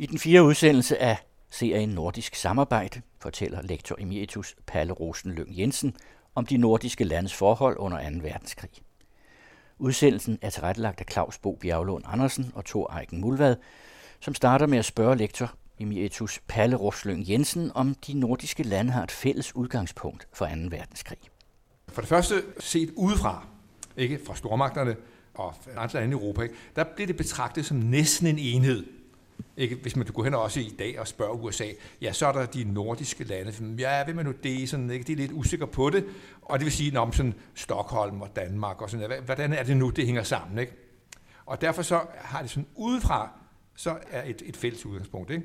I den 4. udsendelse af serien Nordisk Samarbejde fortæller lektor emeritus Palle Roslyng-Jensen om de nordiske landes forhold under 2. verdenskrig. Udsendelsen er tilrettelagt af Claus Bo Bjerglund Andersen og Tor Eiken Mulvad, som starter med at spørge lektor emeritus Palle Roslyng-Jensen om de nordiske lande har et fælles udgangspunkt for 2. verdenskrig. For det første set udefra, ikke fra stormagterne og andre lande i Europa, ikke? Der bliver det betragtet som næsten en enhed. Ikke? Hvis man går hen også i dag og spørger USA, ja, så er der de nordiske lande. Ja, ved man nu det? Sådan, ikke? De er lidt usikre på det. Og det vil sige, om sådan Stockholm og Danmark og sådan, hvordan er det nu, det hænger sammen? Ikke? Og derfor så har det sådan udefra, så er et fælles udgangspunkt. Ikke?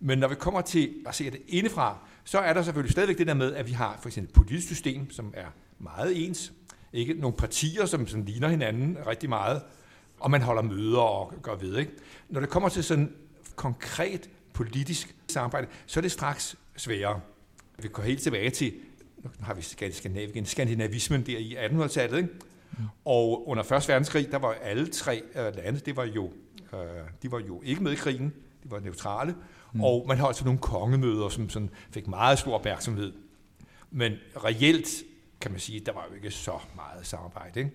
Men når vi kommer til at se det indefra, så er der selvfølgelig stadigvæk det der med, at vi har for eksempel et politisk system, som er meget ens. Ikke? Nogle partier, som sådan ligner hinanden rigtig meget, og man holder møder og gør ved. Ikke? Når det kommer til sådan konkret politisk samarbejde, så er det straks sværere. Vi går helt tilbage til, nu har vi skandinavismen der i 1800-tallet, ikke? Og under 1. verdenskrig, der var alle tre lande, de var jo ikke med i krigen, de var neutrale, og man holdt så nogle kongemøder, som sådan fik meget stor opmærksomhed. Men reelt kan man sige, der var jo ikke så meget samarbejde. Ikke?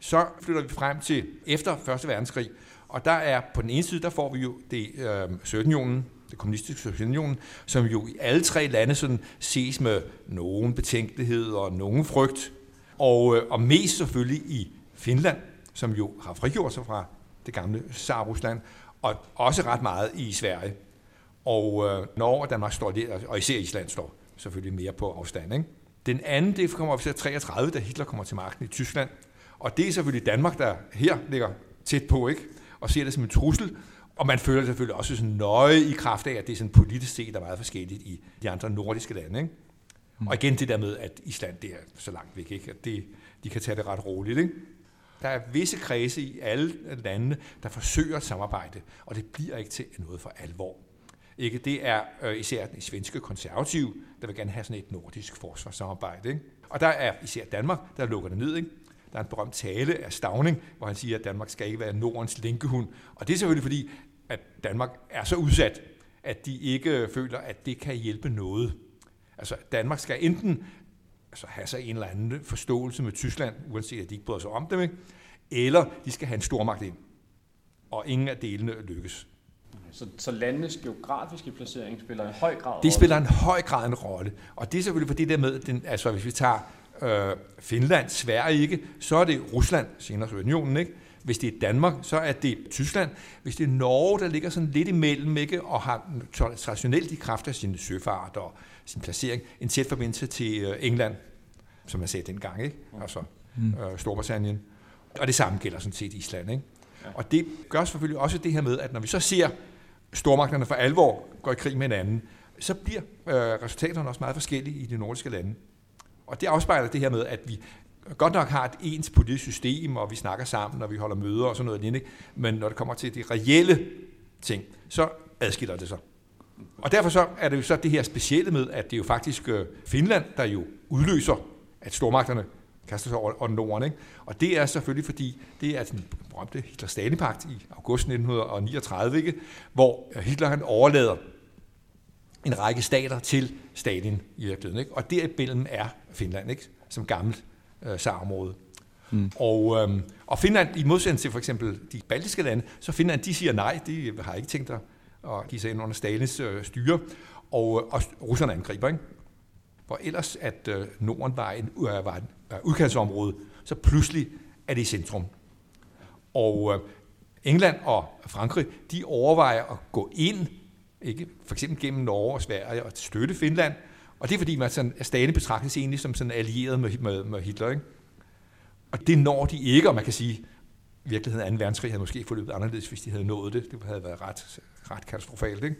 Så flytter vi frem til efter 1. verdenskrig, og der er på den ene side, der får vi jo det Sovjetunionen, det kommunistiske Sovjetunionen, som jo i alle tre lande sådan ses med nogen betænkelighed og nogen frygt, og mest selvfølgelig i Finland, som jo har frigjort sig fra det gamle Tsar-Rusland, og også ret meget i Sverige. Og Norge og Danmark står der, og især Island står selvfølgelig mere på afstand. Ikke? Den anden, det kommer op til 1933, da Hitler kommer til magten i Tyskland. Og det er selvfølgelig Danmark, der her ligger tæt på, ikke? Og ser det som en trussel. Og man føler selvfølgelig også sådan nøje i kraft af, at det er sådan politisk set er meget forskelligt i de andre nordiske lande. Ikke? Og igen det der med, at Island det er så langt væk, ikke? At de kan tage det ret roligt. Ikke? Der er visse kredse i alle landene, der forsøger at samarbejde, og det bliver ikke til noget for alvor. Ikke? Det er især den svenske konservative, der vil gerne have sådan et nordisk forsvarssamarbejde. Ikke? Og der er især Danmark, der lukker det ned. Ikke? Der er en berømt tale af Stauning, hvor han siger, at Danmark skal ikke være Nordens linkehund. Og det er selvfølgelig fordi, at Danmark er så udsat, at de ikke føler, at det kan hjælpe noget. Altså Danmark skal enten have sig en eller anden forståelse med Tyskland, uanset at de ikke bryder sig om dem, ikke? Eller de skal have en stormagt ind. Og ingen af delene lykkes. Så landenes geografiske placering spiller en høj grad en rolle? Det spiller en høj grad en rolle. Og det er selvfølgelig fordi det der med, altså hvis vi tager Finland, Sverige, ikke? Så er det Rusland, senere Sovjetunionen, ikke? Hvis det er Danmark, så er det Tyskland. Hvis det er Norge, der ligger sådan lidt imellem, ikke? Og har traditionelt i kraft af sin søfart og sin placering, en tæt forbindelse til England, som man sagde dengang, ikke? Altså Storbritannien. Og det samme gælder sådan set Island, ikke? Ja. Og det gør selvfølgelig også det her med, at når vi så ser stormagterne for alvor går i krig med hinanden, så bliver resultaterne også meget forskellige i de nordiske lande. Og det afspejler det her med, at vi godt nok har et ens politisk system, og vi snakker sammen, og vi holder møder og sådan noget lignende, men når det kommer til de reelle ting, så adskiller det sig. Og derfor så er det jo så det her specielle med, at det er jo faktisk Finland, der jo udløser, at stormagterne kaster sig over Norden. Ikke? Og det er selvfølgelig fordi, det er den berømte Hitler-Stalin-pagt i august 1939, ikke? Hvor Hitler han overlader en række stater til Stalin i virkeligheden. Ikke? Og deribellem er Finland, ikke? Som gammelt Tsar-område. Og Finland, i modsætning til for eksempel de baltiske lande, så Finland, de siger nej, de har ikke tænkt at give sig ind under Stalins styre, og russerne angriber. Ikke? Hvor ellers, at Norden var et udkantsområde, så pludselig er det i centrum. Og England og Frankrig, de overvejer at gå ind, ikke? For eksempel gennem Norge og Sverige, og støtte Finland. Og det er fordi, man sådan, Stalin betragtes egentlig som sådan allieret med Hitler. Ikke? Og det når de ikke, og man kan sige, i virkeligheden 2. verdenskrig havde måske forløbet anderledes, hvis de havde nået det. Det havde været ret katastrofalt. Ikke?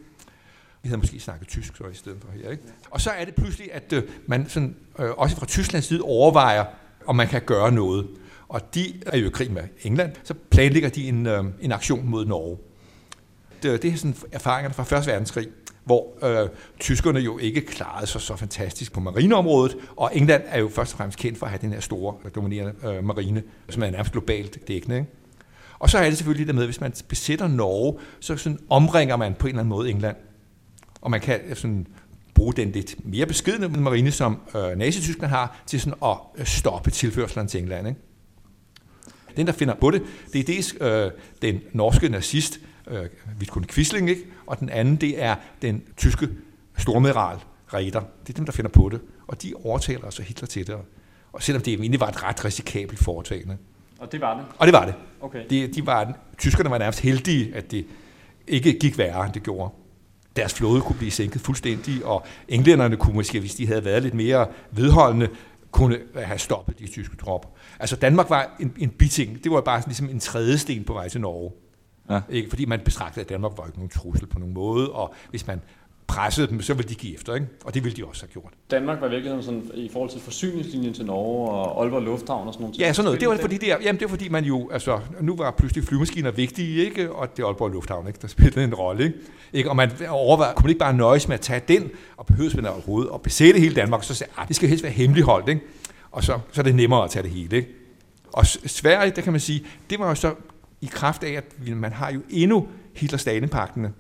Vi havde måske snakket tysk så i stedet for her. Ikke? Og så er det pludselig, at man sådan, også fra Tysklands side overvejer, om man kan gøre noget. Og de er jo i krig med England, så planlægger de en aktion mod Norge. Det er sådan erfaringerne fra 1. verdenskrig, hvor tyskerne jo ikke klarede sig så fantastisk på marineområdet, og England er jo først og fremmest kendt for at have den her store dominerende marine, som er nærmest globalt dækkende. Ikke? Og så er det selvfølgelig det med, at hvis man besætter Norge, så sådan omringer man på en eller anden måde England. Og man kan sådan bruge den lidt mere beskedne marine, som nazityskerne har, til sådan at stoppe tilførslen til England. Ikke? Den, der finder på det, det er dels den norske nazist, vidtkunde Quisling, ikke? Og den anden, det er den tyske stormaderal Raeder. Det er dem, der finder på det. Og de overtaler altså Hitler til det. Og selvom det egentlig var et ret risikabelt foretagende. Og det var det? Og det var det. Okay. Tyskerne var nærmest heldige, at det ikke gik værre, end det gjorde. Deres flåde kunne blive sænket fuldstændig, og englænderne kunne måske, hvis de havde været lidt mere vedholdende, kunne have stoppet de tyske tropper. Altså Danmark var en biting. Det var bare sådan, ligesom en trædesten på vej til Norge. Ja. Ikke? Fordi man betragtede, at Danmark var ikke nogen trussel på nogen måde, og hvis man pressede dem, så ville de give efter, ikke? Og det ville de også have gjort. Danmark var i virkeligheden sådan, i forhold til forsyningslinjen til Norge og Aalborg Lufthavn og sådan noget. Ja, sådan noget. Det var fordi man jo, altså, nu var pludselig flymaskiner vigtige, ikke? Og det Aalborg Lufthavn, ikke? Der spillede en rolle, ikke? Og man overvejede, kunne man ikke bare nøjes med at tage den og behøves med overhovedet og besætte hele Danmark, så sagde, det skal helst være hemmeligholdt, ikke? Og så er det nemmere at tage det hele, ikke? Og Sverige, der kan man sige, det var jo så i kraft af, at man har jo endnu Hitler-Stalin-pagtene,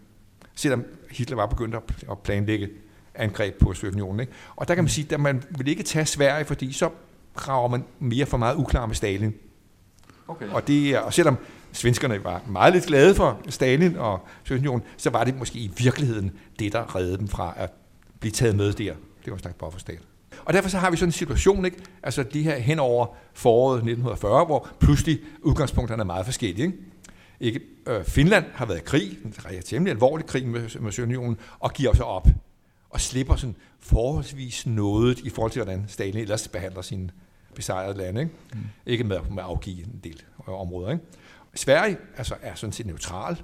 selvom Hitler var begyndt at planlægge angreb på Sovjetunionen. Ikke? Og der kan man sige, at man vil ikke tage Sverige, fordi så rager man mere for meget uklar med Stalin. Okay. Og selvom svenskerne var meget lidt glade for Stalin og Sovjetunionen, så var det måske i virkeligheden det, der reddede dem fra at blive taget med der. Det var en slags bufferstat. Og derfor så har vi sådan en situation, ikke? Altså det her hen over foråret 1940, hvor pludselig udgangspunkterne er meget forskellige, ikke? Ikke? Finland har været i krig, en temmelig alvorlig krig med Sovjetunionen, og giver sig op og slipper sådan forholdsvis nådigt i forhold til, hvordan Stalin ellers behandler sine besejrede lande. Ikke, ikke med at afgive en del områder. Ikke? Sverige altså, er sådan set neutral,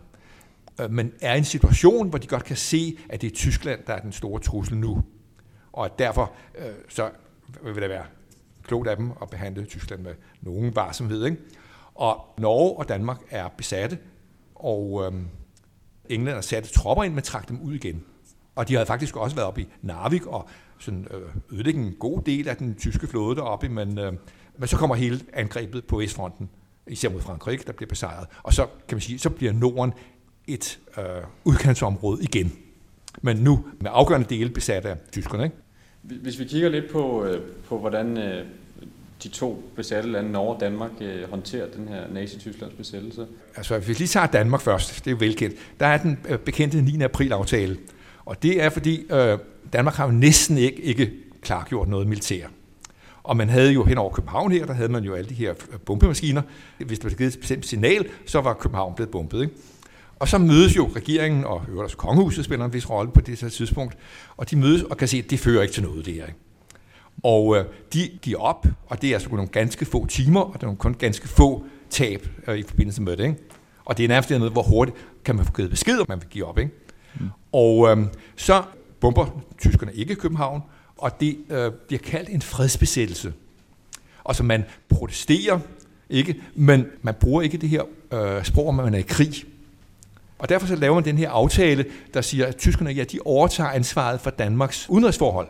men er i en situation, hvor de godt kan se, at det er Tyskland, der er den store trussel nu. Og derfor så vil det være klogt af dem at behandle Tyskland med nogen varsomhed, ikke? Og Norge og Danmark er besatte, og England satte tropper ind, men trak dem ud igen. Og de havde faktisk også været oppe i Narvik og sådan, ødelægge en god del af den tyske flåde deroppe, men så kommer hele angrebet på Vestfronten, især mod Frankrig, der bliver besejret. Og så kan man sige, så bliver Norden et udkantsområde igen. Men nu med afgørende dele besat af tyskerne. Ikke? Hvis vi kigger lidt på hvordan de to besatte lande, Norge og Danmark, håndterer den her nazi-Tysklands besættelse? Altså, hvis vi lige tager Danmark først, det er jo velkendt, der er den bekendte 9. april-aftale, og det er fordi Danmark har jo næsten ikke klargjort noget militær. Og man havde jo hen over København her, der havde man jo alle de her bombemaskiner. Hvis der blev givet et bestemt signal, så var København blevet bombet, ikke? Og så mødes jo regeringen, og også kongehuset spiller en vis rolle på det her tidspunkt, og de mødes og kan se, at det fører ikke til noget, det her, ikke? Og de giver op, og det er altså nogle ganske få timer, og der er kun ganske få tab i forbindelse med det, ikke? Og det er nærmest noget, hvor hurtigt kan man få givet besked, om man vil give op, ikke? Mm. Og så bomber tyskerne ikke København, og det bliver kaldt en fredsbesættelse. Og så man protesterer, ikke, men man bruger ikke det her sprog, om man er i krig. Og derfor så laver man den her aftale, der siger, at tyskerne, ja, de overtager ansvaret for Danmarks udenrigsforhold.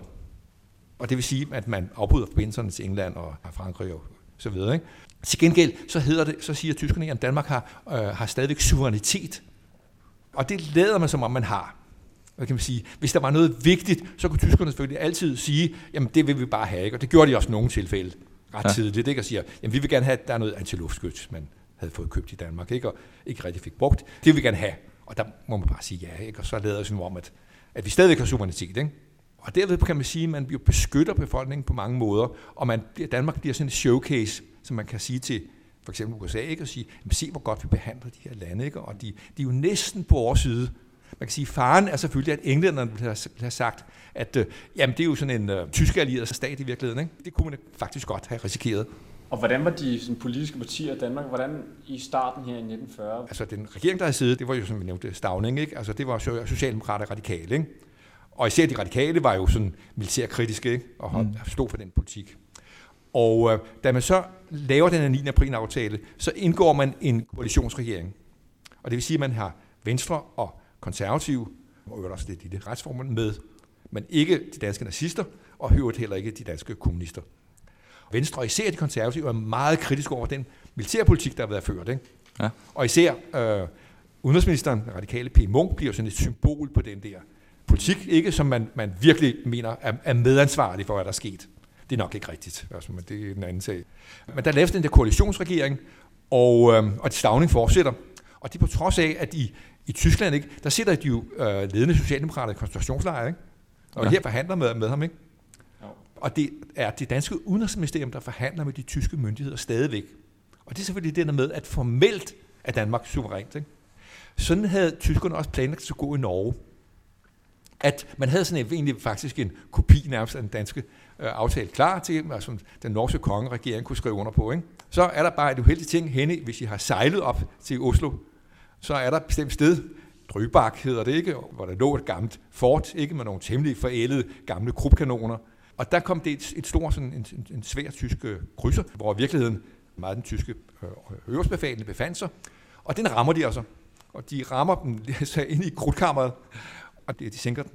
Og det vil sige, at man afbryder forbindelserne til England og Frankrig og så videre, ikke? Til gengæld, så siger tyskerne, at Danmark har stadigvæk suverænitet. Og det lader man, som om man har. Hvad kan man sige? Hvis der var noget vigtigt, så kunne tyskerne selvfølgelig altid sige, jamen det vil vi bare have, ikke? Og det gjorde de også i nogle tilfælde ret tidligt, ikke? Og siger, jamen vi vil gerne have, at der er noget antiluftskyts, man havde fået købt i Danmark, ikke? Og ikke rigtig fik brugt. Det vil vi gerne have. Og der må man bare sige ja, ikke? Og så lader det som om, at vi stadigvæk har suverænitet, ikke? Og derved kan man sige, at man beskytter befolkningen på mange måder, og Danmark bliver sådan et showcase, som man kan sige til for eksempel USA, ikke? Og sige, jamen, se hvor godt vi behandler de her lande, ikke? Og de er jo næsten på vores side. Man kan sige, at faren er selvfølgelig, at englænderne har sagt, at jamen, det er jo sådan en tysk allieret stat i virkeligheden, ikke? Det kunne man faktisk godt have risikeret. Og hvordan var de sådan, politiske partier i Danmark, hvordan i starten her i 1940? Altså den regering, der havde siddet, det var jo, som vi nævnte, Stauning, ikke? Altså det var socialdemokrater og radikale, ikke? Og især de radikale var jo sådan militærkritiske, ikke? Og stod for den politik. Og da man så laver den her 9. april-aftale, så indgår man en koalitionsregering. Og det vil sige, at man har Venstre og Konservative, og øvrigt også det lille retsformand med, men ikke de danske nazister, og øvrigt heller ikke de danske kommunister. Venstre og især de konservative er meget kritiske over den militærpolitik, der har været ført, ikke? Ja. Og især udenrigsministeren, den radikale P. Munk, bliver sådan et symbol på den der politik, ikke, som man virkelig mener er medansvarlig for, hvad der er sket. Det er nok ikke rigtigt, altså, men det er en anden sag. Men der laves den der koalitionsregering, og Stauning fortsætter. Og det er på trods af, at i Tyskland, ikke, der sidder de jo ledende socialdemokrater i koncentrationslejre, ikke? Og her forhandler med ham, ikke? Ja. Og det er det danske udenrigsministerium, der forhandler med de tyske myndigheder stadigvæk. Og det er selvfølgelig det der med, at formelt er Danmark suverænt, ikke? Sådan havde tyskerne også planlagt at gå i Norge. At man havde sådan egentlig faktisk en kopi nærmest af den danske aftale klar til, som den norske kongeregering kunne skrive under på, ikke? Så er der bare et uheldigt ting henne, hvis I har sejlet op til Oslo, så er der et bestemt sted, Drybak hedder det, ikke, hvor der lå et gammelt fort, ikke, med nogle temmelig forældede gamle krubkanoner. Og der kom det et stort, sådan en svær tysk krydser, hvor i virkeligheden meget den tyske øverstbefalende befandt sig, og den rammer de altså. Og de rammer dem altså ind i krudtkammeret, og de sænker den.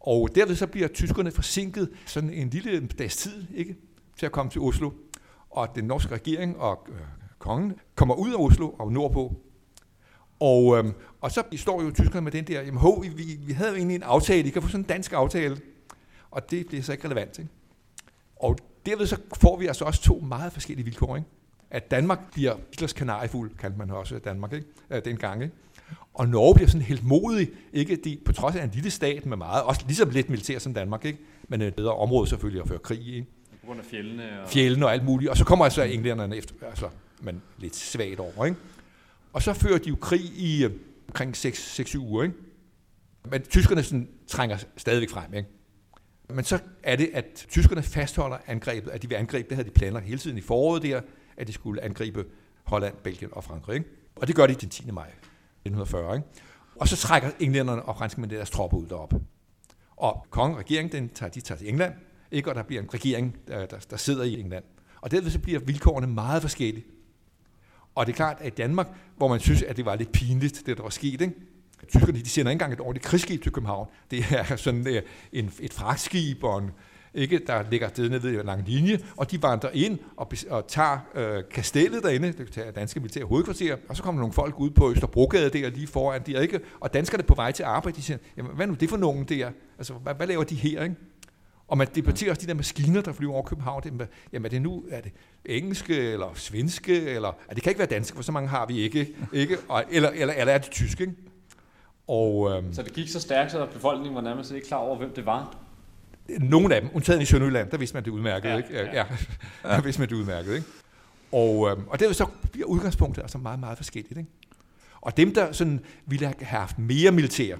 Og derved så bliver tyskerne forsinket sådan en lille dags tid, ikke, til at komme til Oslo. Og den norske regering og kongen kommer ud af Oslo og nordpå. Og så står jo tyskerne med den der, jamen vi havde jo egentlig en aftale, I kan få sådan en dansk aftale. Og det bliver så ikke relevant, ikke? Og derved så får vi altså også to meget forskellige vilkår, ikke? At Danmark bliver Hitlers kanariefugl, kaldte man også Danmark, ikke? Dengang, ikke? Og Norge bliver sådan helt modig, ikke? De, på trods af en lille stat med meget, også ligesom lidt militær som Danmark, ikke? Men et bedre område selvfølgelig at føre krig i, ikke? På grund af fjellene og alt muligt. Og så kommer altså englænderne efter, altså, men lidt svagt over, ikke? Og så fører de jo krig i omkring 6-7 uger, ikke? Men tyskerne sådan trænger stadigvæk frem, ikke? Men så er det, at tyskerne fastholder angrebet, at de vil angribe, det havde de planlagt hele tiden i foråret der, at de skulle angribe Holland, Belgien og Frankrig, ikke? Og det gør de den 10. maj 1940, ikke? Og så trækker englænderne og franskmændene deres tropper ud deroppe. Og kongeregeringen, de tager til England, ikke? Og der bliver en regering, der sidder i England. Og derved så bliver vilkårene meget forskellige. Og det er klart, at i Danmark, hvor man synes, at det var lidt pinligt, det der var sket, ikke? Tyskerne, de sender ikke engang et ordentligt krigsskib til København. Det er sådan et fragtskib, og en, ikke, der ligger det nede ved en lang linje, og de vandrer ind og tager kastellet derinde, det tager danske militære hovedkvarter, og så kommer nogle folk ud på Østerbrogade der lige foran der, ikke? Og danskerne på vej til arbejde, de siger, jamen hvad nu det for nogen der? Altså, hvad laver de her, ikke? Og man debatterer også de der maskiner, der flyver over København. Jamen er det engelske eller svenske? Eller, det kan ikke være danske, for så mange har vi ikke? Og, eller er det tysk, ikke? Og, så det gik så stærkt, at befolkningen var nærmest ikke klar over, hvem det var? Nogle af dem, undtagen i Sønderjylland, der vidste man det udmærket, ja, ikke? Ja. Der vidste man det udmærket, ikke? Og derved så bliver udgangspunktet altså meget, meget forskelligt, ikke? Og dem, der sådan ville have haft mere militær,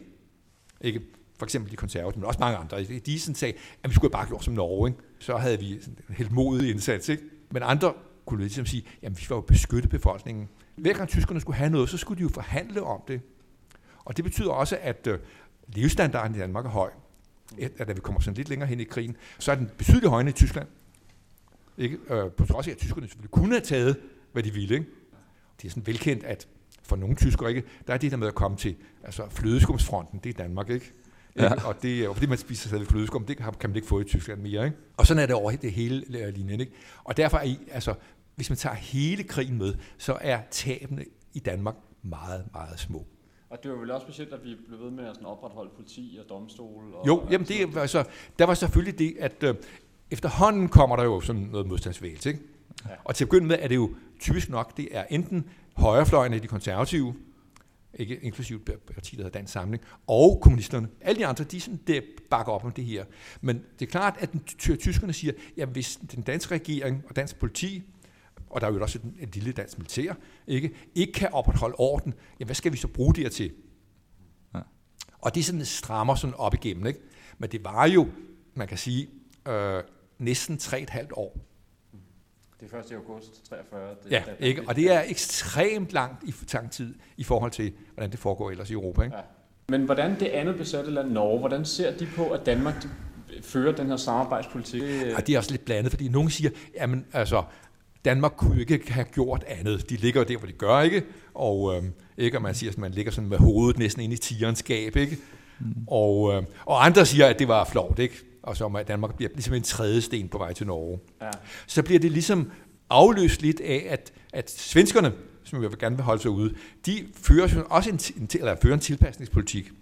ikke? For eksempel de konservative, men også mange andre, de sådan sagde, at vi skulle bare have gjort som Norge, ikke? Så havde vi en helt modig indsats, ikke? Men andre kunne ligesom sige, jamen vi var jo beskytte befolkningen. Hver gang tyskerne skulle have noget, så skulle de jo forhandle om det. Og det betyder også, at levestandarden i Danmark er høj. Da vi kommer sådan lidt længere hen i krigen, så er den betydeligt højere i Tyskland. Ikke? På trods af, at tyskerne selvfølgelig kunne have taget, hvad de ville, ikke? Det er sådan velkendt, at for nogle tyskere, ikke, der er det der med at komme til altså flødeskumsfronten, det er Danmark, ikke? Ja. Og det er fordi man spiser stadig flødeskum, det kan man ikke få i Tyskland mere, ikke? Og sådan er det over det hele linjen, ikke? Og derfor er altså hvis man tager hele krigen med, så er tabene i Danmark meget, meget små. Og det var vel også specielt, at vi blev ved med at sådan opretholde politi og domstol? Og jo, jamen det, altså, der var selvfølgelig det, at efterhånden kommer der jo sådan noget modstandsvægelse, ikke? Ja. Og til at begynde med er det jo typisk nok, det er enten højrefløjen af de konservative, ikke, inklusive partiet, der hedder Dansk Samling, og kommunisterne. Alle de andre, de sådan, det bakker op om det her. Men det er klart, at tyskerne siger, at hvis den danske regering og dansk politi, og der er jo også en lille dansk militær, ikke kan opretholde orden, jamen hvad skal vi så bruge det her til? Ja. Og det sådan strammer sådan op igennem, ikke? Men det var jo, man kan sige, næsten 3,5 år. Det er 1. august 43. Ja, ikke? Og det er ekstremt lang tid i forhold til, hvordan det foregår ellers i Europa, ikke? Ja. Men hvordan det andet besatte land, Norge, hvordan ser de på, at Danmark fører den her samarbejdspolitik? Ja, det er også lidt blandet, fordi nogen siger, jamen altså, Danmark kunne ikke have gjort andet. De ligger der, hvor de gør, ikke? Og man siger, at man ligger sådan med hovedet næsten inde i tigerens skab, ikke? Mm. Og andre siger, at det var flovt, ikke? Og så Danmark bliver ligesom en tredje sten på vej til Norge. Ja. Så bliver det ligesom afløst lidt af, at svenskerne som jo gerne vil holde sig ude, de fører også en tilpasningspolitik.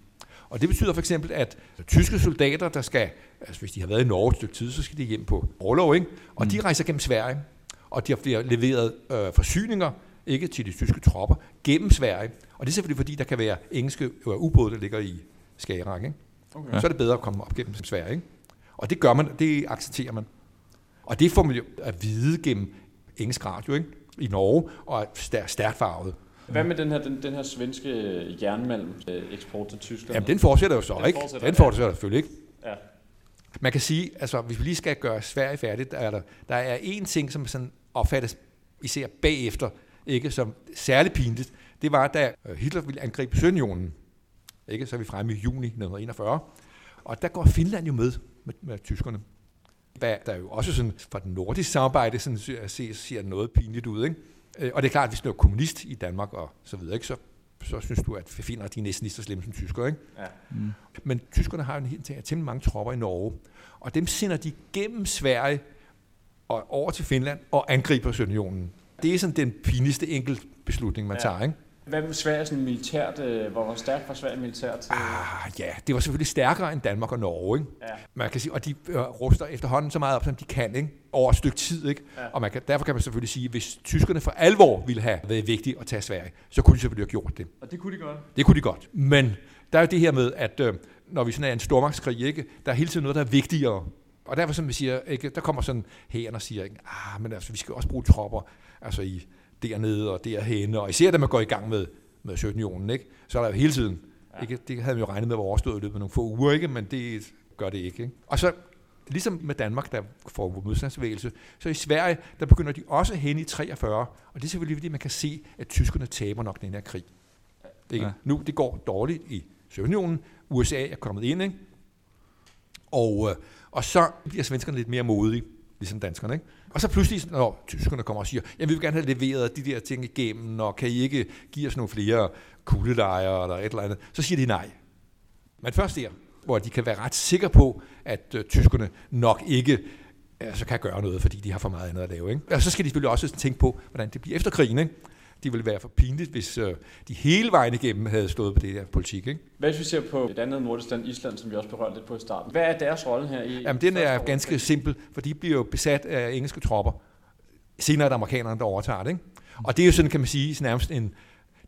Og det betyder for eksempel, at tyske soldater, der skal, altså hvis de har været i Norge et stykke tid, så skal de hjem på orlov, ikke? Og de rejser gennem Sverige, og de har leveret forsyninger, ikke til de tyske tropper, gennem Sverige. Og det er selvfølgelig, fordi der kan være engelske ubåde, der ligger i Skagerrak, ikke? Okay. Så er det bedre at komme op gennem Sverige, ikke? Og det gør man, det accepterer man. Og det får man jo at vide gennem engelsk radio, ikke? I Norge, og er stærkt farvet. Hvad med den her svenske jernmalm eksport til Tyskland? Jamen, den fortsætter jo så, den ikke? Fortsætter, den fortsætter selvfølgelig ikke. Ja. Man kan sige, altså hvis vi lige skal gøre Sverige færdigt, der er én ting, som sådan opfattes især bagefter, ikke, som særlig pinligt. Det var, da Hitler ville angribe Sønderjylland, ikke? Så er vi fremme i juni 1941. Og der går Finland jo med tyskerne. Der er jo også sådan, fra den nordiske samarbejde, sådan, ser noget pinligt ud, ikke? Og det er klart, at hvis du er kommunist i Danmark og så videre, ikke, så synes du, at finder de næsten lige så slemme som tyskere, ikke? Ja. Mm. Men tyskerne har jo en hel ting af temmelig mange tropper i Norge, og dem sender de gennem Sverige og over til Finland og angriber Sønderjylland. Det er sådan den pinligste enkelt beslutning, man tager, ikke? Hvad med Sverige sådan militært? Hvor stærkt var Sverige militært? Ja, det var selvfølgelig stærkere end Danmark og Norge, ikke? Ja. Man kan sige, og de ruster efterhånden så meget op, som de kan, ikke? Over et stykke tid, ikke? Ja. Og derfor kan man selvfølgelig sige, at hvis tyskerne for alvor ville have været vigtige at tage Sverige, så kunne de selvfølgelig have gjort det. Og det kunne de godt? Det kunne de godt. Men der er jo det her med, at når vi sådan er en stormagtskrig, ikke? Der er hele tiden noget, der er vigtigere. Og derfor, som vi siger, ikke? Der kommer sådan hæren og siger, ikke? Men altså, vi skal også bruge tropper, altså i dernede og derhenne, og især da man går i gang med 17-jorden, ikke? Så er der jo hele tiden, ikke? Det havde man jo regnet med at være overstået i løbet af nogle få uger, ikke? Men det gør det ikke, ikke? Og så, ligesom med Danmark, der får modstandsbevægelse, så i Sverige, der begynder de også hen i 43, og det er selvfølgelig, fordi man kan se, at tyskerne taber nok den her krig. Ikke? Ja. Nu, det går dårligt i 17-jorden, USA er kommet ind, ikke? Og så bliver svenskerne lidt mere modige, ligesom danskerne, ikke? Og så pludselig, når tyskerne kommer og siger, jamen vi vil gerne have leveret de der ting igennem, og kan I ikke give os nogle flere kuglelejer eller et eller andet, så siger de nej. Men først der, hvor de kan være ret sikre på, at tyskerne nok ikke altså, kan gøre noget, fordi de har for meget andet at lave, ikke? Og så skal de selvfølgelig også tænke på, hvordan det bliver efter krigen, ikke? Det ville være for pinligt, hvis de hele vejen igennem havde stået på det der politik, ikke? Hvad hvis vi ser på et andet nordisk land, Island, som vi også berørte lidt på i starten? Hvad er deres rolle her i? Jamen, den er ganske simpel, for de bliver jo besat af engelske tropper. Senere er der amerikanerne, der overtager det, ikke? Og det er jo sådan, kan man sige, nærmest en...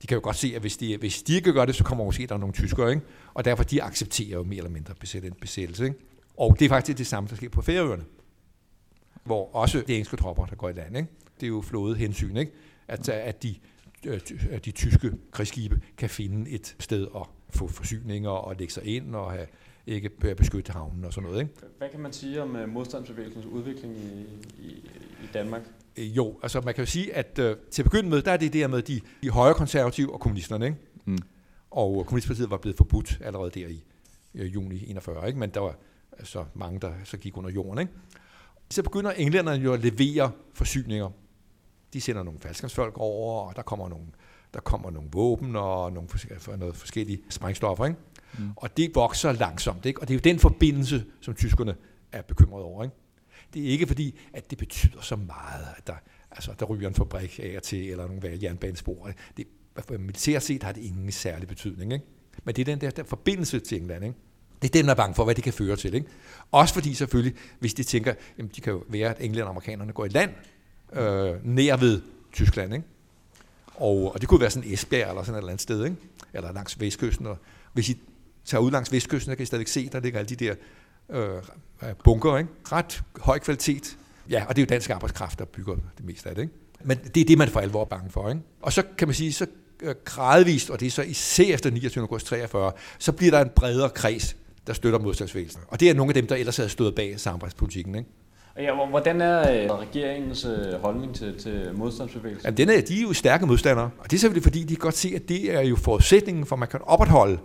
De kan jo godt se, at hvis de ikke gør det, så kommer måske der nogle tyskere, ikke? Og derfor de accepterer jo mere eller mindre besættelse, ikke? Og det er faktisk det samme, der sker på Færøerne, hvor også de engelske tropper, der går i land, ikke? Det er jo flåde hensyn, ikke? At de tyske krigsskibe kan finde et sted at få forsyninger og lægge sig ind og have, ikke beskytte havnen og sådan noget, ikke? Hvad kan man sige om modstandsbevægelsens udvikling i Danmark? Jo, altså man kan jo sige, at til at begynde med, der er det der med de højre konservative og kommunisterne, ikke? Mm. Og kommunistpartiet var blevet forbudt allerede der i juni 41, ikke? Men der var altså mange, der så gik under jorden, ikke? Så begynder englænderne jo at levere forsyninger. De sender nogle faldskærmsfolk over, og der kommer nogle våben og noget forskellige sprængstoffer, ikke? Mm. Og det vokser langsomt, ikke? Og det er jo den forbindelse, som tyskerne er bekymrede over, ikke? Det er ikke fordi, at det betyder så meget, at der ryger en fabrik af og til, eller nogle jernbanespor. Det, militært set har det ingen særlig betydning, ikke? Men det er den der forbindelse til England, ikke? Det er dem, der er bange for, hvad det kan føre til, ikke? Også fordi selvfølgelig, hvis de tænker, jamen, de kan jo være, at englænderne og amerikanerne går i land, nær ved Tyskland, ikke? Og det kunne være sådan Esbjerg eller sådan et eller andet sted, ikke? Eller langs vestkysten. Og hvis I tager ud langs vestkysten, så kan I stadigvæk se, der ligger alle de der bunker, ikke? Ret høj kvalitet. Ja, og det er jo dansk arbejdskraft, der bygger det meste af det, ikke? Men det er det, man for alvor er bange for, ikke? Og så kan man sige, så gradvist, og det er så især efter 29. august 43, så bliver der en bredere kreds, der støtter modstandsbevægelsen. Og det er nogle af dem, der ellers havde stået bag samarbejdspolitikken, ikke? Ja, hvordan er regeringens holdning til modstandsbevægelsen? Jamen, de er jo stærke modstandere, og det er selvfølgelig fordi, de kan godt se, at det er jo forudsætningen for, at man kan opretholde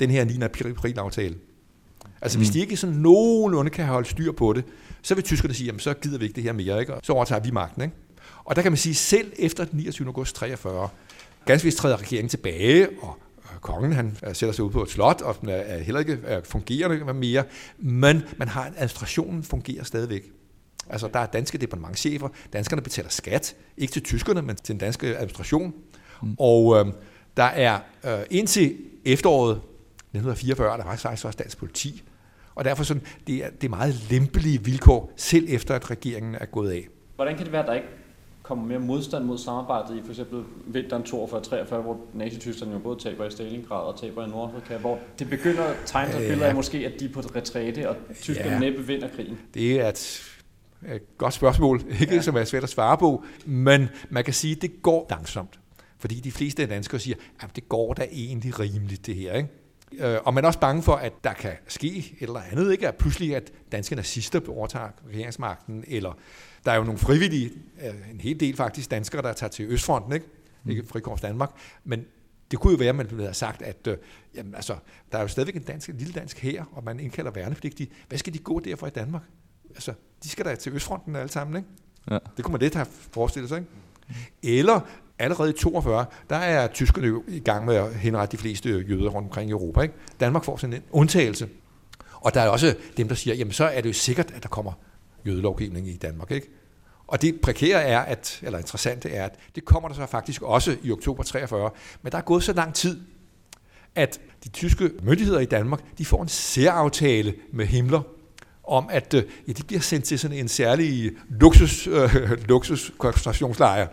den her 9. april-aftale. Altså, hvis de ikke sådan nogenlunde kan holde styr på det, så vil tyskerne sige, jamen, så gider vi ikke det her mere, ikke? Og så overtager vi magten, ikke? Og der kan man sige, selv efter den 29. august 43, ganske vist træder regeringen tilbage, og kongen, han sætter sig ud på et slot, og den er heller ikke fungerende mere, men man har en administration, fungerer stadigvæk. Altså, der er danske departementchefer. Danskerne betaler skat, ikke til tyskerne, men til den danske administration. Mm. Og der er indtil efteråret 1944, der var faktisk også dansk politi. Og derfor sådan, det er meget lempelige vilkår, selv efter at regeringen er gået af. Hvordan kan det være, at der ikke kommer mere modstand mod samarbejdet i for eksempel vinteren 42-43, hvor nazityskerne jo både taber i Stalingrad og taber i Nordafrika, hvor det begynder at tegne sig billeder af måske, at de er på retræte, og tyskerne næppe vinder krigen? Det er et godt spørgsmål, ikke som er svært at svare på, men man kan sige, at det går langsomt. Fordi de fleste af danskere siger, at det går da egentlig rimeligt det her, ikke? Og man er også bange for, at der kan ske et eller andet, ikke? At pludselig, at danske nazister overtager regeringsmagten, eller der er jo nogle frivillige, en hel del faktisk, danskere, der tager til Østfronten, ikke Frikorps Danmark, men det kunne jo være, at man havde sagt, at jamen, altså, der er jo stadigvæk en lille dansk hær, og man indkalder værnepligtige. Hvad skal de gå derfor i Danmark? Altså, de skal da til Østfronten alle sammen, ikke? Ja. Det kunne man lidt have forestillet sig, ikke? Eller allerede i 42, der er tyskerne jo i gang med at henrette de fleste jøder rundt omkring i Europa, ikke? Danmark får sådan en undtagelse. Og der er også dem, der siger, jamen så er det jo sikkert, at der kommer jødelovgivning i Danmark, ikke? Og det prekære er, eller interessante er, at det kommer der så faktisk også i oktober 43, men der er gået så lang tid, at de tyske myndigheder i Danmark, de får en særaftale med Himmler, om at de bliver sendt til sådan en særlig luksuskoncentrationslejr.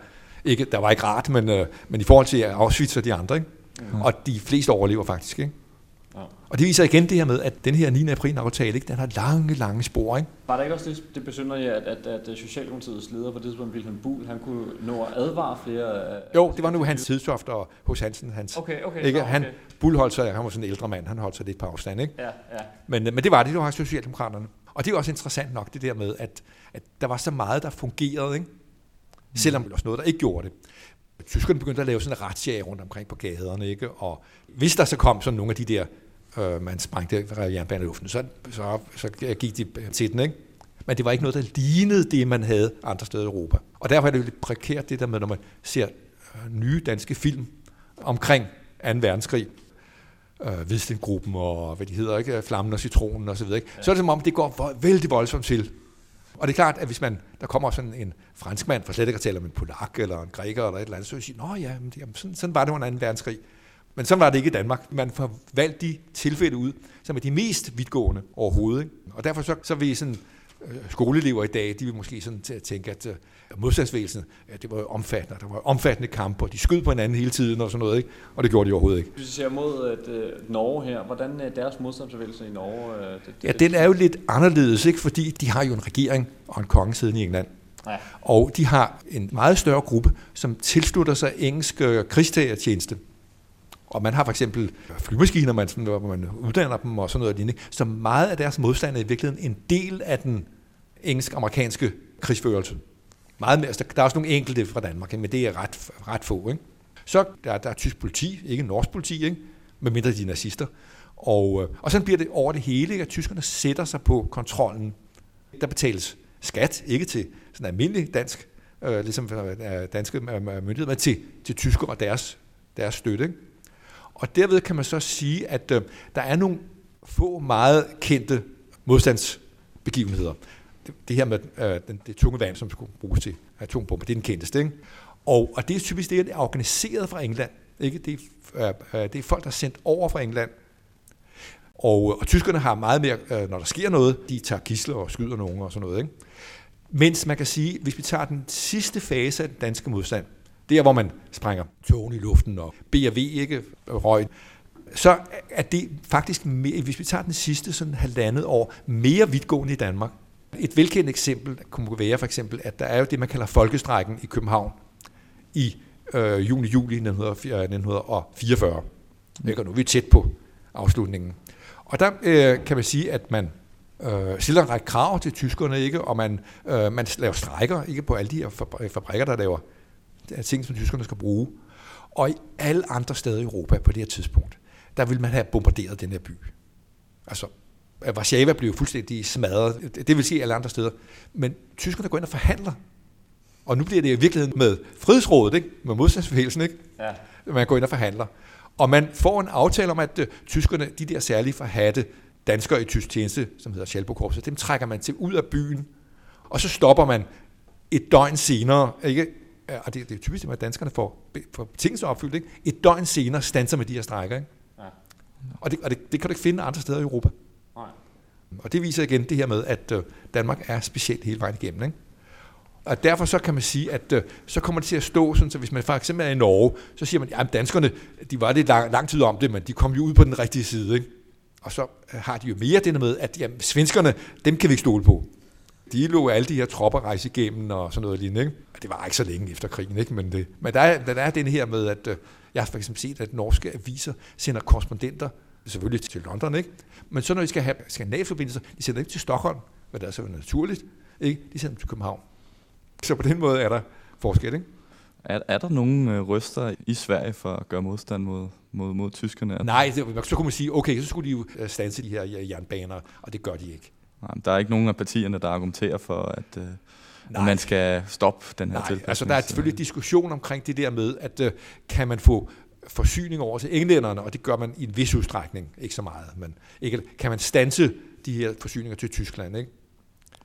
Ikke, der var ikke rart, men i forhold til Auschwitz og de andre, ikke? Mm. Og de fleste overlever faktisk, ikke? Ja. Og det viser igen det her med, at den her 9. april-aftale, ikke, den har lange, lange spor, ikke? Var der ikke også det besynderlige, at Socialdemokratiets leder på det tidspunkt, Wilhelm Buhl, han kunne nå at advare flere? Jo, det var nu Hans Hedtoft og H.C. Hansen. Buhl holdt sig, han var sådan en ældre mand, han holdt sig lidt på afstand, ikke? Ja, ja. Men det var det var faktisk Socialdemokraterne. Og det er også interessant nok, det der med, at der var så meget, der fungerede, ikke? Selvom der også noget, der ikke gjorde det. Tyskerne begyndte at lave sådan en razzia rundt omkring på gaderne, ikke? Og hvis der så kom sådan nogle af de der, man sprængte jernbanen i luften, så gik de til den, ikke? Men det var ikke noget, der lignede det, man havde andre steder i Europa. Og derfor er det jo lidt prekært det der med, når man ser nye danske film omkring 2. verdenskrig, Hvidstengruppen og hvad de hedder, ikke? Flammen og Citronen osv., ikke? Så er det som om, det går vældig voldsomt til. Og det er klart, at hvis der kommer sådan en franskmand, for slet ikke at tale om en polak eller en græker eller et eller andet, så vil sige, nå ja, sådan var det under 2. verdenskrig. Men sådan var det ikke i Danmark. Man forvalgte de tilfælde ud, som er de mest vidtgående overhovedet, ikke? Og derfor så vil sådan skoleelever i dag, de vil måske sådan til at tænke, at modstandsvægelsen, det var jo omfattende, der var omfattende kampe, og de skød på hinanden hele tiden og sådan noget, ikke? Og det gjorde de overhovedet ikke. Hvis vi ser mod Norge her, hvordan er deres modstandsvægelse i Norge? Den er jo lidt anderledes, ikke? Fordi de har jo en regering og en konge siden i England. Ja. Og de har en meget større gruppe, som tilslutter sig engelsk krigstjeneste. Og man har for eksempel flymaskiner, hvor man uddanner dem og sådan noget lignende. Så meget af deres modstand er i virkeligheden en del af den engelsk-amerikanske krigsførelse. Meget mere. Der er også nogle enkelte fra Danmark, men det er ret få, ikke? Så der er tysk politi, ikke norsk politi, ikke? Medmindre de er nazister. Og sådan bliver det over det hele, at tyskerne sætter sig på kontrollen. Der betales skat, ikke til sådan almindelig dansk, ligesom danske myndigheder, men til tyskere og deres støtte, ikke? Og derved kan man så sige, at der er nogle få meget kendte modstandsbegivenheder. Det her med det tunge vand, som skulle bruges til atombomber, det er den kendteste, ikke? Og det er typisk det, der er organiseret fra England, ikke? Det er folk, der er sendt over fra England. Og tyskerne har meget mere, når der sker noget, de tager gidsler og skyder nogen og sådan noget, ikke? Mens man kan sige, hvis vi tager den sidste fase af den danske modstand, det er, hvor man sprænger togene i luften og B&V, ikke røg. Så er det faktisk, hvis vi tager den sidste sådan halvandet år, mere vidtgående i Danmark. Et velkendt eksempel kunne være for eksempel, at der er jo det, man kalder folkestrejken i København i juni-juli 1944. Nu er vi tæt på afslutningen. Og der kan man sige, at man stiller en række krav til tyskerne, ikke? Og man laver strejker, ikke, på alle de her fabrikker, der laver ting, som tyskerne skal bruge. Og i alle andre steder i Europa på det her tidspunkt, der ville man have bombarderet den her by. Altså, Warszawa blev fuldstændig smadret. Det vil sige alle andre steder. Men tyskerne går ind og forhandler. Og nu bliver det i virkeligheden med Frihedsrådet, ikke? Med modstandsbevægelsen, ikke? Ja. Man går ind og forhandler. Og man får en aftale om, at tyskerne, de der særligt forhatte danskere i tysk tjeneste, som hedder Schalburg-Korps, dem trækker man til ud af byen. og så stopper man et døgn senere, ikke? Og det er typisk, at danskerne får betingelser opfyldt, ikke? Et døgn senere standser med de her strækker, ikke? Ja. Og det kan du ikke finde andre steder i Europa. Nej. Og det viser igen det her med, at Danmark er specielt hele vejen igennem, ikke? Og derfor så kan man sige, at så kommer det til at stå sådan, så hvis man for eksempel er i Norge, så siger man, ja, danskerne, de var lidt lang tid om det, men de kom jo ud på den rigtige side, ikke? Og så har de jo mere det med, at jamen, svenskerne, dem kan vi ikke stole på. De lå alle de her tropper rejse igennem og sådan noget lignende, ikke? Og det var ikke så længe efter krigen, ikke? Men der er den her med, at jeg har for eksempel set, at norske aviser sender korrespondenter, selvfølgelig til London, ikke? Men så når de skal have skandalforbindelser, de sender ikke til Stockholm, hvad der er så naturligt, ikke? De sender dem til København. Så på den måde er der forskel, ikke? Er der nogen røster i Sverige for at gøre modstand mod tyskerne? Nej, så kunne man sige, okay, så skulle de jo stanse de her jernbaner, og det gør de ikke. Nej, der er ikke nogen af partierne, der argumenterer for, at man skal stoppe den her tilpasning. Altså der er selvfølgelig diskussion omkring det der med, at kan man få forsyning over til englænderne, og det gør man i en vis udstrækning, ikke så meget, men ikke, kan man stanse de her forsyninger til Tyskland, ikke?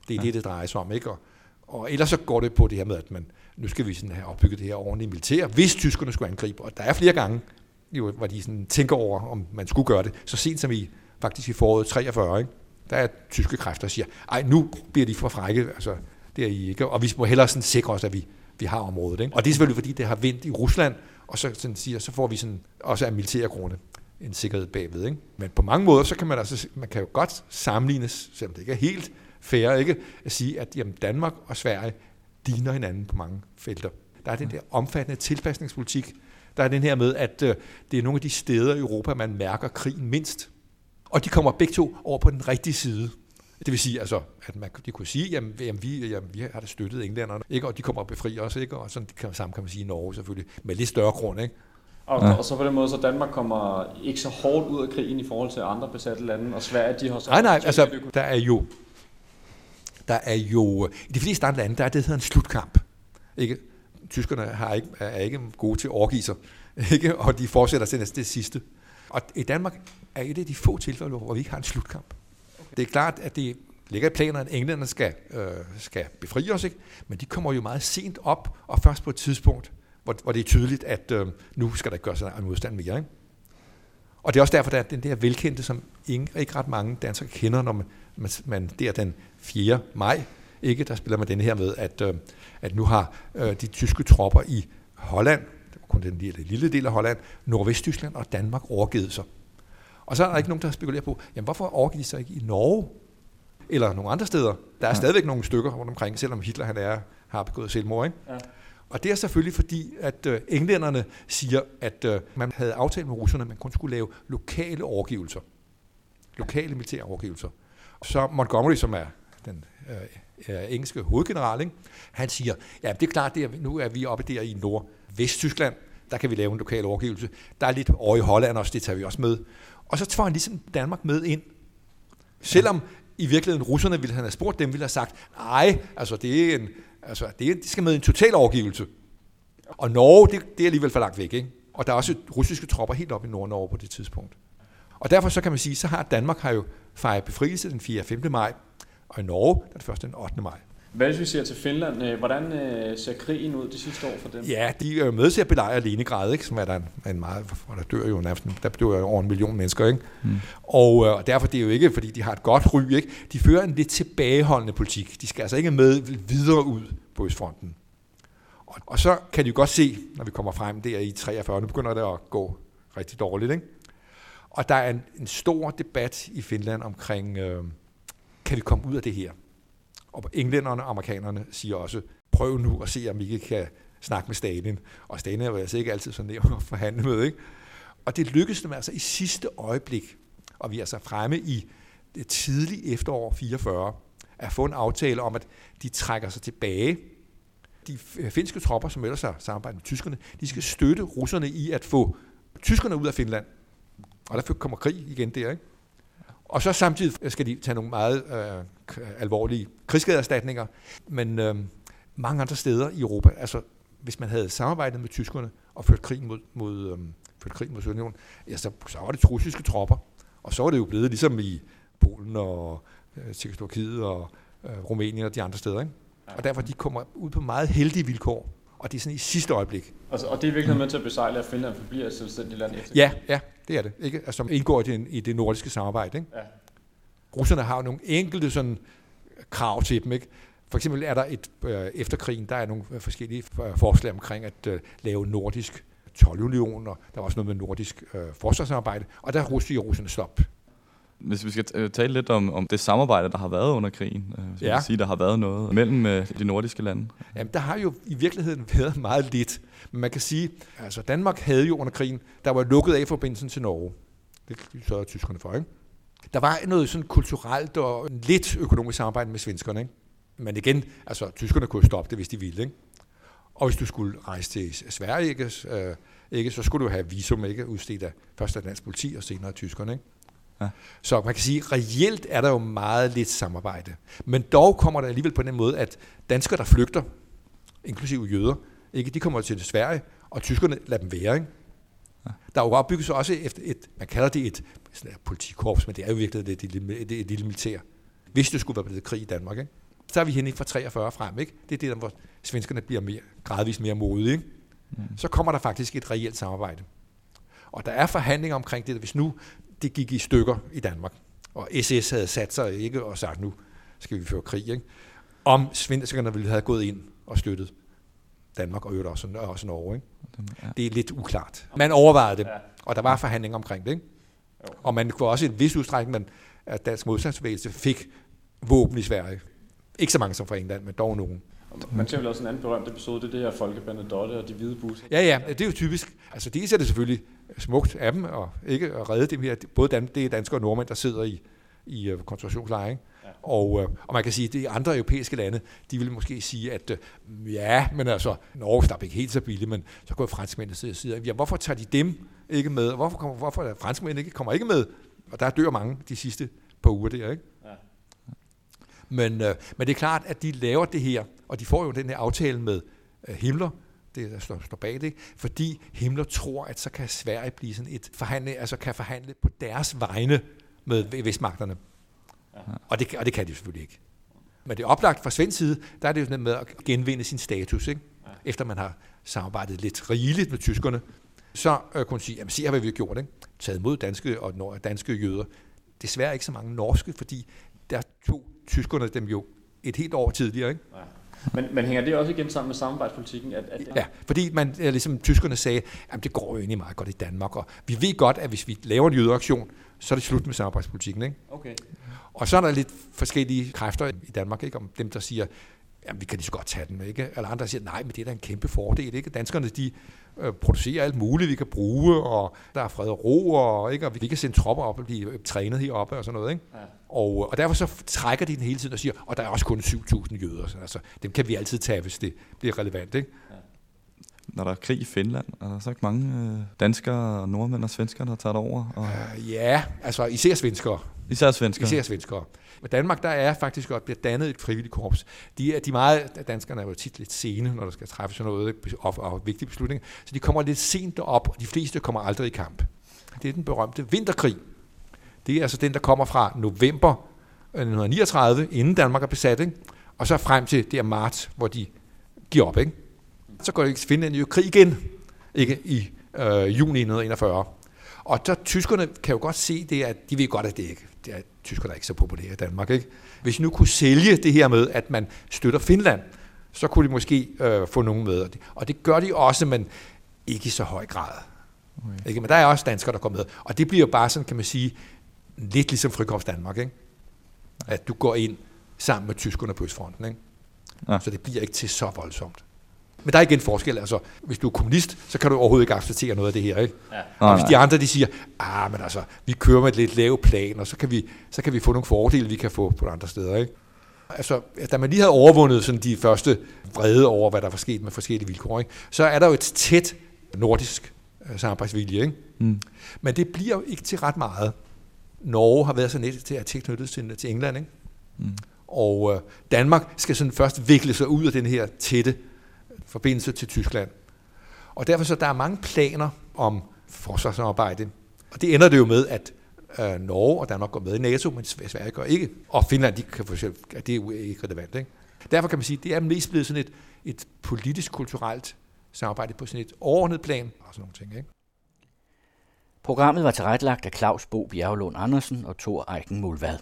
Det er det drejer sig om, ikke? Og ellers så går det på det her med, at man, nu skal vi sådan have opbygget det her ordentlige militær, hvis tyskerne skulle angribe. Og der er flere gange, hvor de sådan tænker over, om man skulle gøre det. Så sent som faktisk i foråret 43, ikke? Der er tyske kræfter, der siger, ej, nu bliver de for frække, altså, det er I ikke. Og vi må hellere sådan sikre os, at vi har området, ikke? Og det er selvfølgelig, fordi det har vendt i Rusland, og så, sådan siger, så får vi sådan, også af militære grunde en sikkerhed bagved, ikke? Men på mange måder, så kan man altså, man kan jo godt sammenlignes, selvom det ikke er helt fair, ikke? At sige, at jamen, Danmark og Sverige ligner hinanden på mange felter. Der er den der omfattende tilpasningspolitik. Der er den her med, at det er nogle af de steder i Europa, man mærker krigen mindst. Og de kommer begge to over på den rigtige side. Det vil sige, altså, at de kunne sige, jamen, vi har da støttet englænderne, ikke? Og de kommer og befrier os, ikke? Og sådan sammen kan man sige i Norge selvfølgelig, med lidt større grund, ikke? Og så på den måde, så Danmark kommer ikke så hårdt ud af krigen i forhold til andre besatte lande, og Sverige, de har så... Nej, altså, der er jo i de fleste andre lande, der er det, der hedder en slutkamp. Ikke? Tyskerne er ikke gode til overgivelser, ikke? Og de fortsætter til næsten det sidste. Og i Danmark er et af de få tilfælde, hvor vi ikke har en slutkamp. Okay. Det er klart, at det ligger i planer, at englænderne skal befri os, ikke? Men de kommer jo meget sent op, og først på et tidspunkt, hvor det er tydeligt, at nu skal der gøre sig en modstand mere, ikke? Og det er også derfor, der er den der velkendte, som ikke ret mange danskere kender, når man der den 4. maj, ikke? Der spiller man den her med, at nu har de tyske tropper i Holland, det var kun den lille del af Holland, Nordvesttyskland og Danmark overgivet sig. Og så er der ikke nogen, der spekulerer på, jamen hvorfor overgiver de sig ikke i Norge eller nogle andre steder? Der er stadigvæk nogle stykker rundt omkring, selvom Hitler har begået selvmord, ikke? Ja. Og det er selvfølgelig fordi, at englænderne siger, at man havde aftalt med russerne, at man kun skulle lave lokale overgivelser. Lokale militære overgivelser. Så Montgomery, som er den engelske hovedgeneral, ikke? Han siger, ja, det er klart, nu er vi oppe der i Nordvesttyskland, der kan vi lave en lokal overgivelse. Der er lidt over i Holland også, det tager vi også med. Og så får han ligesom Danmark med ind. Selvom i virkeligheden russerne ville han have spurgt dem, ville have sagt, nej, altså det er en... Altså, de skal med en total overgivelse. Og Norge, det er alligevel for langt væk, ikke? Og der er også russiske tropper helt op i Nord-Norge på det tidspunkt. Og derfor så kan man sige, så har Danmark jo fejret befrielse den 4. og 5. maj, og i Norge der er det først den 8. maj. Hvad hvis vi ser til Finland? Hvordan ser krigen ud de sidste år for dem? Ja, de er jo med til at belejre Leningrad, ikke? Som er der en meget... Der dør jo nærmest, der dør jo over 1 million mennesker, ikke? Mm. Og derfor det er jo ikke, fordi de har et godt ry, ikke? De fører en lidt tilbageholdende politik. De skal altså ikke med videre ud på østfronten. Og så kan de jo godt se, når vi kommer frem der i 43, nu begynder det at gå rigtig dårligt, ikke? Og der er en stor debat i Finland omkring, kan vi komme ud af det her? Og englænderne og amerikanerne siger også, prøv nu at se, om I kan snakke med Stalin. Og Stalin er jo altså ikke altid så nem at forhandle med, ikke? Og det lykkedes dem altså i sidste øjeblik, og vi er altså fremme i det tidlige efterår 44, at få en aftale om, at de trækker sig tilbage. De finske tropper, som ellers har samarbejdet med tyskerne, de skal støtte russerne i at få tyskerne ud af Finland. Og der kommer krig igen der, ikke? Og så samtidig skal de tage nogle meget alvorlige krigsskadeerstatninger, men mange andre steder i Europa, altså hvis man havde samarbejdet med tyskerne og ført krig mod Sovjetunionen, ja, så var det russiske tropper, og så var det jo blevet ligesom i Polen og Tjekkoslovakiet og Rumænien og de andre steder. Ikke? Og derfor de kommer ud på meget heldige vilkår, og det er sådan i sidste øjeblik. Altså, og det er virkelig med til at besejle, at Finland forbliver et selvstændigt land efter. Ja, ja, det er det. Ikke? Altså, som indgår i det nordiske samarbejde. Ikke? Ja. Russerne har jo nogle enkelte sådan krav til dem, ikke? For eksempel er der efter krigen, der er nogle forskellige forslag omkring at lave nordisk toldunion, og der var også noget med nordisk forsvarssamarbejde, og der er russerne stop. Hvis vi skal tale lidt om det samarbejde, der har været under krigen, så vil jeg sige, der har været noget mellem de nordiske lande. Jamen, der har jo i virkeligheden været meget lidt. Men man kan sige, altså Danmark havde jo under krigen, der var lukket af forbindelsen til Norge. Det sørgede tyskerne for, ikke? Der var noget sådan kulturelt og lidt økonomisk samarbejde med svenskerne, ikke? Men igen, altså tyskerne kunne stoppe det, hvis de ville, ikke? Og hvis du skulle rejse til Sverige, ikke, så skulle du have visum, ikke, udstedt af først af dansk politi og senere af tyskerne, ikke? Ja. Så man kan sige, at reelt er der jo meget lidt samarbejde. Men dog kommer der alligevel på den måde, at danskere, der flygter, inklusive jøder, ikke, de kommer til Sverige, og tyskerne lader dem være, ikke? Ja. Der er jo opbygget sig også efter man kalder det et politikorps, men det er jo virkelig et lille militær. Hvis det skulle være blevet krig i Danmark, ikke? Så er vi henne fra 43 frem, ikke? Det er det, hvor svenskerne bliver gradvist mere modige, ikke? Ja. Så kommer der faktisk et reelt samarbejde. Og der er forhandlinger omkring det, hvis nu det gik i stykker i Danmark, og SS havde sat sig, ikke, og sagt, nu skal vi føre krig, ikke? Om svenskerne ville have gået ind og støttet Danmark, og øvrigt også Norge, ikke? Ja. Det er lidt uklart. Man overvejede det, og der var forhandlinger omkring det, ikke? Og man kunne også i en vis udstrækning, at dansk modstandsbevægelse fik våben i Sverige. Ikke så mange som fra England, men dog nogen. Man ser vel også en anden berømt episode, det er det her Folke Bernadotte og de hvide busser. Ja, det er jo typisk. Altså dels er det selvfølgelig smukt af dem og ikke at redde dem her. Både det er danskere og nordmænd, der sidder i koncentrationslejre. Ja. Og man kan sige, at de andre europæiske lande, de vil måske sige, at ja, men altså, Norge slap ikke helt så billigt, men så går franskmændene og siger, ja, hvorfor tager de dem ikke med? Hvorfor franskmændene kommer ikke med? Og der dør mange de sidste par uger der, ikke? Ja. Men det er klart, at de laver det her, og de får jo den her aftale med Himmler, det der står bag det, fordi Himmler tror, at så kan Sverige blive sådan et kan forhandle på deres vegne med vestmagterne. Ja. Og det kan de selvfølgelig ikke. Men det er oplagt fra svensk side, der er det jo sådan med at genvinde sin status, ikke? Ja. Efter man har samarbejdet lidt rigeligt med tyskerne, så kunne man sige, jamen se her, hvad vi har gjort, ikke? Taget mod danske og danske jøder. Desværre ikke så mange norske, fordi der tog tyskerne dem jo et helt år tidligere, ikke? Ja. Men hænger det også igen sammen med samarbejdspolitikken? Ja, fordi man, ligesom tyskerne sagde, at det går jo egentlig meget godt i Danmark, og vi ved godt, at hvis vi laver en jødeaktion, så er det slut med samarbejdspolitikken, ikke? Okay. Og så er der lidt forskellige kræfter i Danmark, ikke? Om dem, der siger, jamen vi kan lige så godt tage den, ikke? Eller andre, der siger, nej, men det er da en kæmpe fordel, ikke? Danskerne, de producerer alt muligt, vi kan bruge, og der er fred og ro, og, ikke? Og vi kan sende tropper op og blive trænet heroppe og sådan noget, ikke? Ja. Og derfor så trækker de den hele tiden og siger, og der er også kun 7.000 jøder, altså dem kan vi altid tage, hvis det bliver relevant, ikke? Ja. Når der er krig i Finland, er der så ikke mange danskere, nordmænd og svenskere, der tager det over? Og... Ja, altså især svenskere. Især svenskere. I Danmark, der er faktisk godt bliver dannet et frivilligt korps. Danskerne er jo tit lidt sene, når der skal træffes sådan noget og vigtige beslutninger, så de kommer lidt sent op, og de fleste kommer aldrig i kamp. Det er den berømte vinterkrig. Det er altså den, der kommer fra november 1939, inden Danmark er besat, ikke? Og så frem til det er marts, hvor de giver op, ikke? Så går Finland jo krig igen, ikke? I juni 1941. Og så tyskerne kan jo godt se det, at de ved godt, at det ikke er tyskerne er ikke så populære i Danmark, ikke? Hvis nu kunne sælge det her med, at man støtter Finland, så kunne de måske få nogen med. Og det gør de også, men ikke i så høj grad. Okay. Ikke? Men der er også danskere, der går med. Og det bliver jo bare sådan, kan man sige, lidt ligesom Frikorps Danmark, ikke? At du går ind sammen med tyskerne på østfronten, ikke? Ja. Så det bliver ikke til så voldsomt. Men der er igen forskel, altså hvis du er kommunist, så kan du overhovedet ikke acceptere noget af det her, ikke? Ja. Og hvis de andre, de siger, men altså, vi kører med et lidt lave plan, og så kan vi få nogle fordele, vi kan få på andre steder, ikke? Altså, da man lige havde overvundet sådan de første vrede over, hvad der var sket med forskellige vilkår, ikke? Så er der jo et tæt nordisk samarbejdsvilje, ikke? Mm. Men det bliver jo ikke til ret meget. Norge har været så net til at tilknyttet til England, ikke? Mm. Og Danmark skal sådan først vikle sig ud af den her tætte forbindelse til Tyskland. Og derfor så der er mange planer om forsvarssamarbejde. Og det ender det jo med, at Norge og Danmark går med i NATO, men Sverige gør ikke. Og Finland, de kan for eksempel, det er jo ikke relevant. Ikke? Derfor kan man sige, at det er mest blevet sådan et politisk-kulturelt samarbejde på sådan et overordnet plan og sådan nogle ting. Ikke? Programmet var tilrettelagt af Claus Bo Bjerglund Andersen og Tor Eiken Mulvad.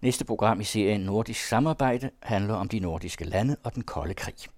Næste program i serien Nordisk Samarbejde handler om de nordiske lande og den kolde krig.